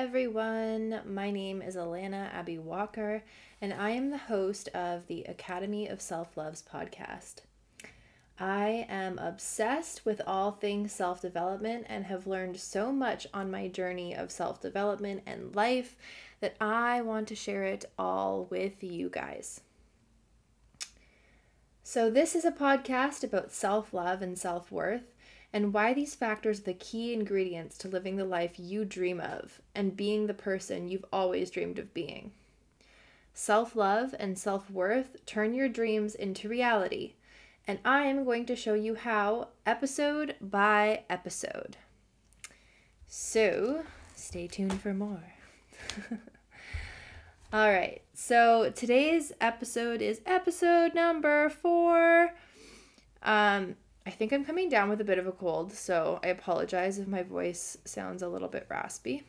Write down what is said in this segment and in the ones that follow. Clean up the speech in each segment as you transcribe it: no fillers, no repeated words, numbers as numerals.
everyone. My name is Ilana Abbey Walker, and I am the host of the Academy of Self-Love's podcast. I am obsessed with all things self-development and have learned so much on my journey of self-development and life that I want to share it all with you guys. So this is a podcast about self-love and self-worth, and why these factors are the key ingredients to living the life you dream of and being the person you've always dreamed of being. Self-love and self-worth turn your dreams into reality, and I am going to show you how episode by episode. So stay tuned for more. All right, so today's episode is episode number 4. I think I'm coming down with a bit of a cold, so I apologize if my voice sounds a little bit raspy.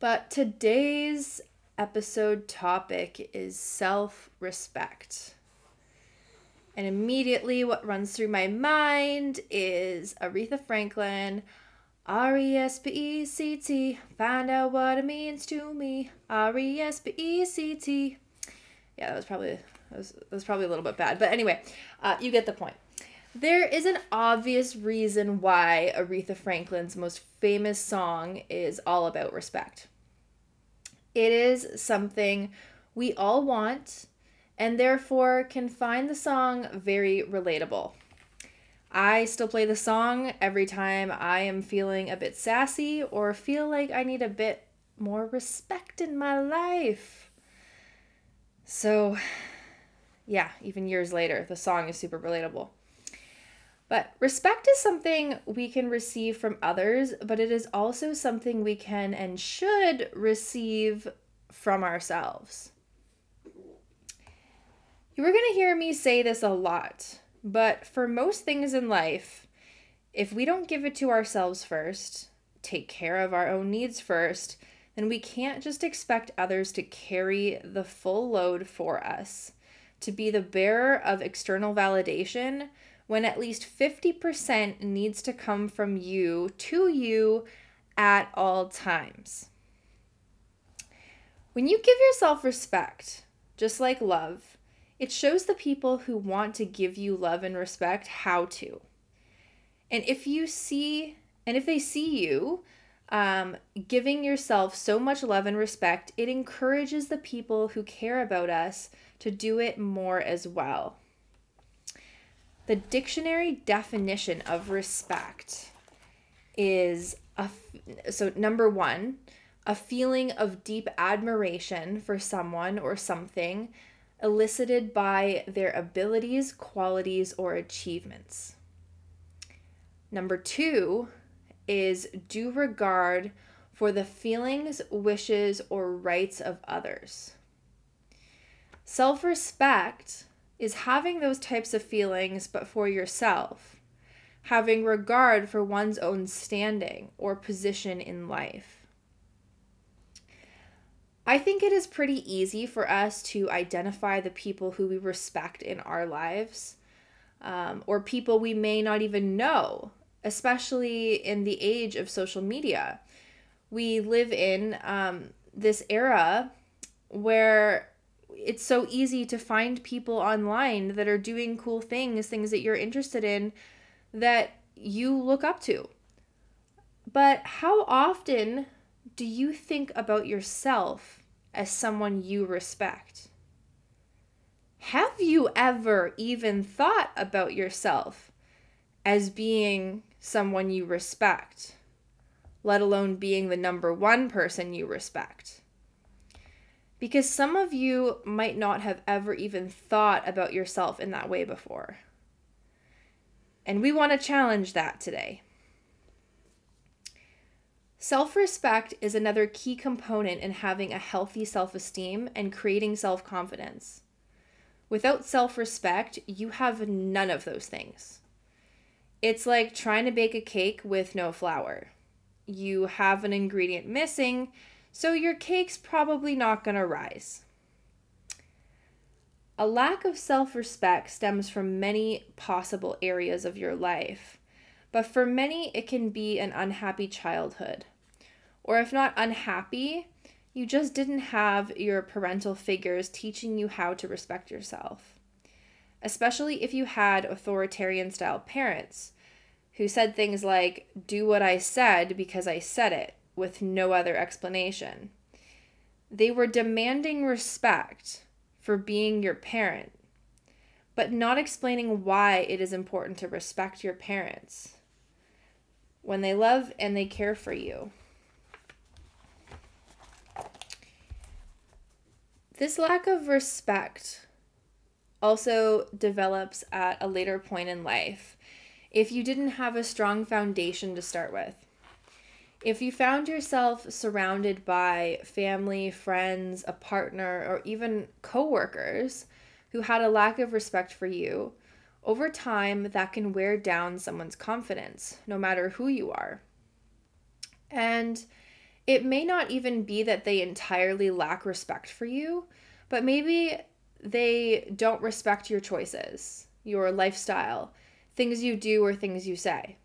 But today's episode topic is self-respect. And immediately what runs through my mind is Aretha Franklin, R-E-S-P-E-C-T, find out what it means to me, R-E-S-P-E-C-T. Yeah, that was probably a little bit bad, but anyway, you get the point. There is an obvious reason why Aretha Franklin's most famous song is all about respect. It is something we all want and therefore can find the song very relatable. I still play the song every time I am feeling a bit sassy or feel like I need a bit more respect in my life. So, yeah, even years later, the song is super relatable. But respect is something we can receive from others, but it is also something we can and should receive from ourselves. You are going to hear me say this a lot, but for most things in life, if we don't give it to ourselves first, take care of our own needs first, then we can't just expect others to carry the full load for us, to be the bearer of external validation, when at least 50% needs to come from you to you at all times. When you give yourself respect, just like love, it shows the people who want to give you love and respect how to. And if they see you giving yourself so much love and respect, it encourages the people who care about us to do it more as well. The dictionary definition of respect is, number one, a feeling of deep admiration for someone or something elicited by their abilities, qualities, or achievements. Number 2 is due regard for the feelings, wishes, or rights of others. Self-respect is having those types of feelings, but for yourself, having regard for one's own standing or position in life. I think it is pretty easy for us to identify the people who we respect in our lives, or people we may not even know, especially in the age of social media. We live in this era where it's so easy to find people online that are doing cool things, things that you're interested in, that you look up to. But how often do you think about yourself as someone you respect? Have you ever even thought about yourself as being someone you respect, let alone being the number one person you respect? Because some of you might not have ever even thought about yourself in that way before. And we want to challenge that today. Self-respect is another key component in having a healthy self-esteem and creating self-confidence. Without self-respect, you have none of those things. It's like trying to bake a cake with no flour. You have an ingredient missing, so your cake's probably not going to rise. A lack of self-respect stems from many possible areas of your life, but for many it can be an unhappy childhood, or if not unhappy, you just didn't have your parental figures teaching you how to respect yourself, especially if you had authoritarian-style parents who said things like, do what I said because I said it, with no other explanation. They were demanding respect for being your parent, but not explaining why it is important to respect your parents when they love and they care for you. This lack of respect also develops at a later point in life if you didn't have a strong foundation to start with. If you found yourself surrounded by family, friends, a partner, or even coworkers who had a lack of respect for you, over time that can wear down someone's confidence, no matter who you are. And it may not even be that they entirely lack respect for you, but maybe they don't respect your choices, your lifestyle, things you do or things you say.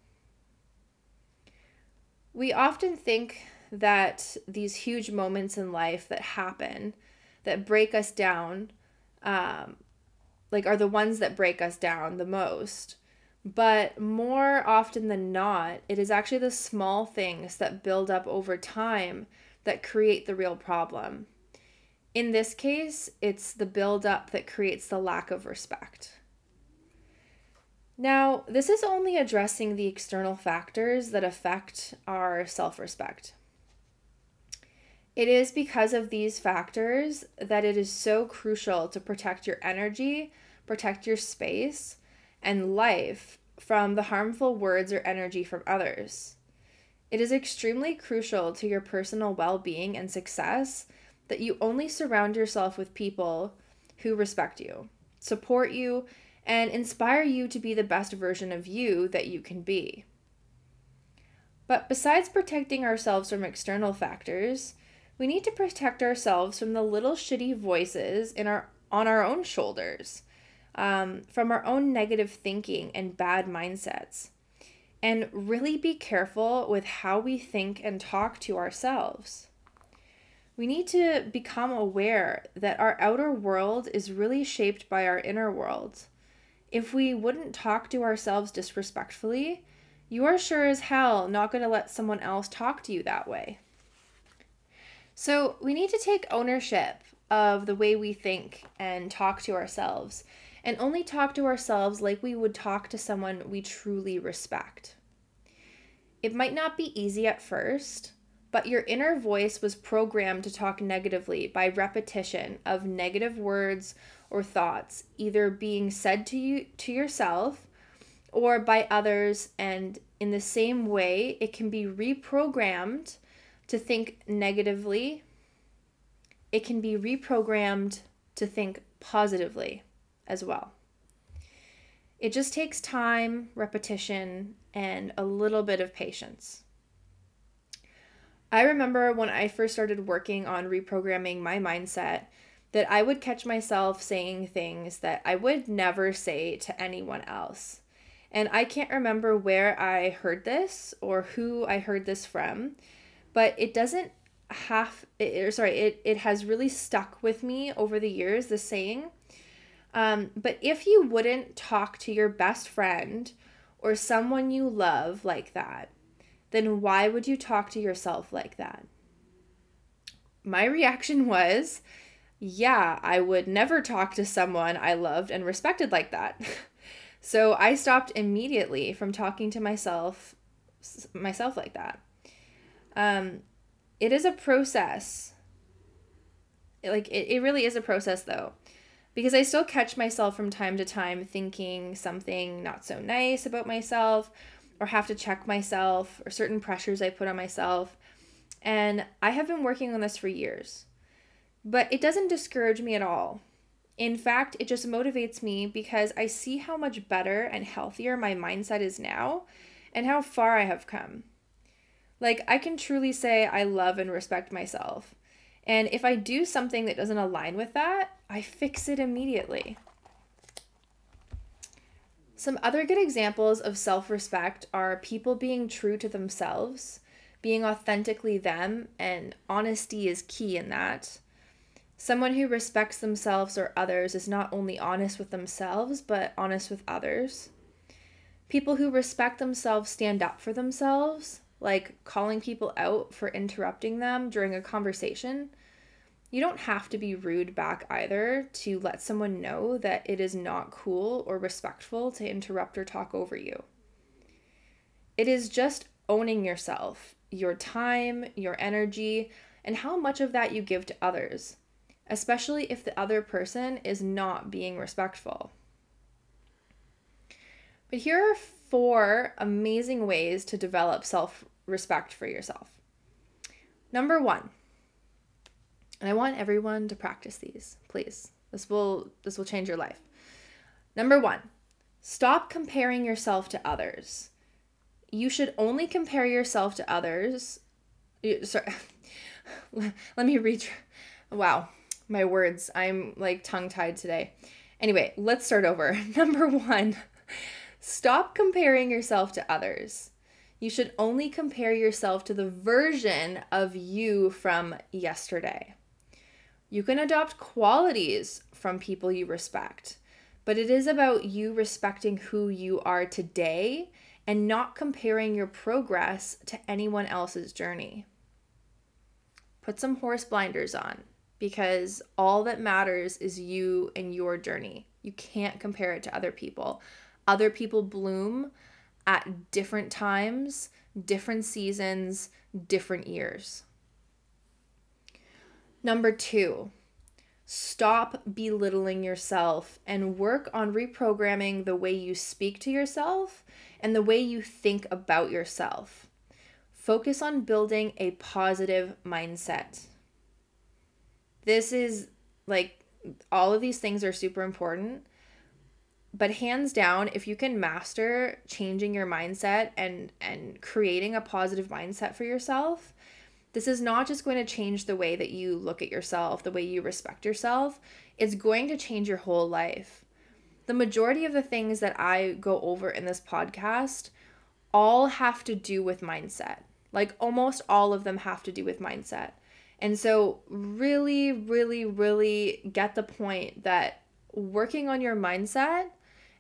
We often think that these huge moments in life that happen, that break us down, are the ones that break us down the most. But more often than not, it is actually the small things that build up over time that create the real problem. In this case, it's the buildup that creates the lack of respect. Now, this is only addressing the external factors that affect our self-respect. It is because of these factors that it is so crucial to protect your energy, protect your space, and life from the harmful words or energy from others. It is extremely crucial to your personal well-being and success that you only surround yourself with people who respect you, support you, and inspire you to be the best version of you that you can be. But besides protecting ourselves from external factors, we need to protect ourselves from the little shitty voices on our own shoulders, from our own negative thinking and bad mindsets, and really be careful with how we think and talk to ourselves. We need to become aware that our outer world is really shaped by our inner world. If we wouldn't talk to ourselves disrespectfully, you are sure as hell not going to let someone else talk to you that way. So we need to take ownership of the way we think and talk to ourselves, and only talk to ourselves like we would talk to someone we truly respect. It might not be easy at first, but your inner voice was programmed to talk negatively by repetition of negative words or thoughts, either being said to yourself or by others, and in the same way, it can be reprogrammed to think negatively. It can be reprogrammed to think positively as well. It just takes time, repetition, and a little bit of patience. I remember when I first started working on reprogramming my mindset that I would catch myself saying things that I would never say to anyone else. And I can't remember where I heard this or who I heard this from, but it has really stuck with me over the years, the saying. But if you wouldn't talk to your best friend or someone you love like that, then why would you talk to yourself like that? My reaction was, yeah, I would never talk to someone I loved and respected like that. So I stopped immediately from talking to myself like that. It is a process. It really is a process, though, because I still catch myself from time to time thinking something not so nice about myself, or have to check myself, or certain pressures I put on myself. And I have been working on this for years, but it doesn't discourage me at all. In fact, it just motivates me because I see how much better and healthier my mindset is now and how far I have come. I can truly say I love and respect myself. And if I do something that doesn't align with that, I fix it immediately. Some other good examples of self-respect are people being true to themselves, being authentically them, and honesty is key in that. Someone who respects themselves or others is not only honest with themselves, but honest with others. People who respect themselves stand up for themselves, like calling people out for interrupting them during a conversation. You don't have to be rude back either to let someone know that it is not cool or respectful to interrupt or talk over you. It is just owning yourself, your time, your energy, and how much of that you give to others, especially if the other person is not being respectful. But here are 4 amazing ways to develop self-respect for yourself. Number 1, and I want everyone to practice these, please. This will change your life. Number 1, stop comparing yourself to others. You should only compare yourself to others. Wow, my words. I'm like tongue-tied today. Anyway, let's start over. Number 1, stop comparing yourself to others. You should only compare yourself to the version of you from yesterday. You can adopt qualities from people you respect, but it is about you respecting who you are today and not comparing your progress to anyone else's journey. Put some horse blinders on, because all that matters is you and your journey. You can't compare it to other people. Other people bloom at different times, different seasons, different years. Number 2, stop belittling yourself and work on reprogramming the way you speak to yourself and the way you think about yourself. Focus on building a positive mindset. This is like, all of these things are super important. But hands down, if you can master changing your mindset and creating a positive mindset for yourself, this is not just going to change the way that you look at yourself, the way you respect yourself. It's going to change your whole life. The majority of the things that I go over in this podcast all have to do with mindset. Like almost all of them have to do with mindset. And so really, really, really get the point that working on your mindset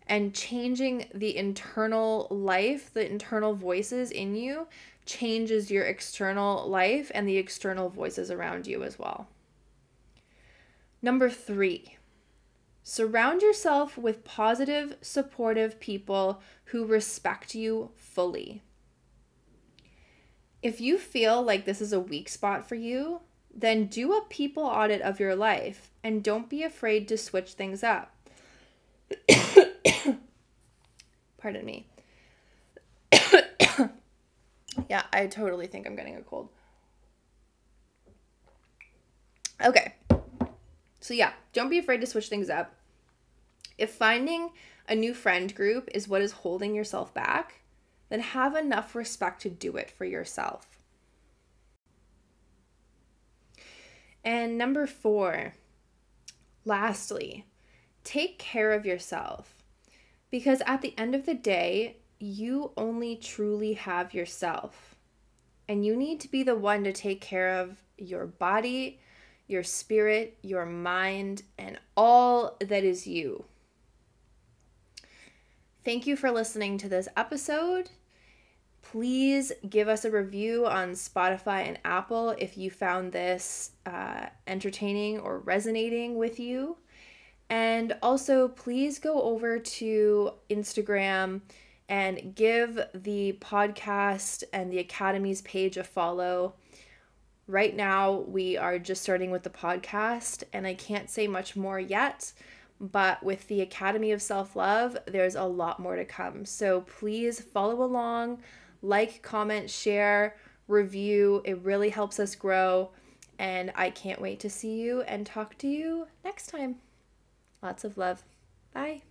and changing the internal life, the internal voices in you, changes your external life and the external voices around you as well. Number 3, surround yourself with positive, supportive people who respect you fully. If you feel like this is a weak spot for you, then do a people audit of your life and don't be afraid to switch things up. Pardon me. Yeah, I totally think I'm getting a cold. Okay. So yeah, don't be afraid to switch things up. If finding a new friend group is what is holding yourself back, then have enough respect to do it for yourself. And number 4, lastly, take care of yourself, because at the end of the day, you only truly have yourself, and you need to be the one to take care of your body, your spirit, your mind, and all that is you. Thank you for listening to this episode. Please give us a review on Spotify and Apple if you found this entertaining or resonating with you. And also, please go over to Instagram and give the podcast and the Academy's page a follow. Right now, we are just starting with the podcast, and I can't say much more yet. But with the Academy of Self-Love, there's a lot more to come. So please follow along. Like, comment, share, review. It really helps us grow. And I can't wait to see you and talk to you next time. Lots of love. Bye.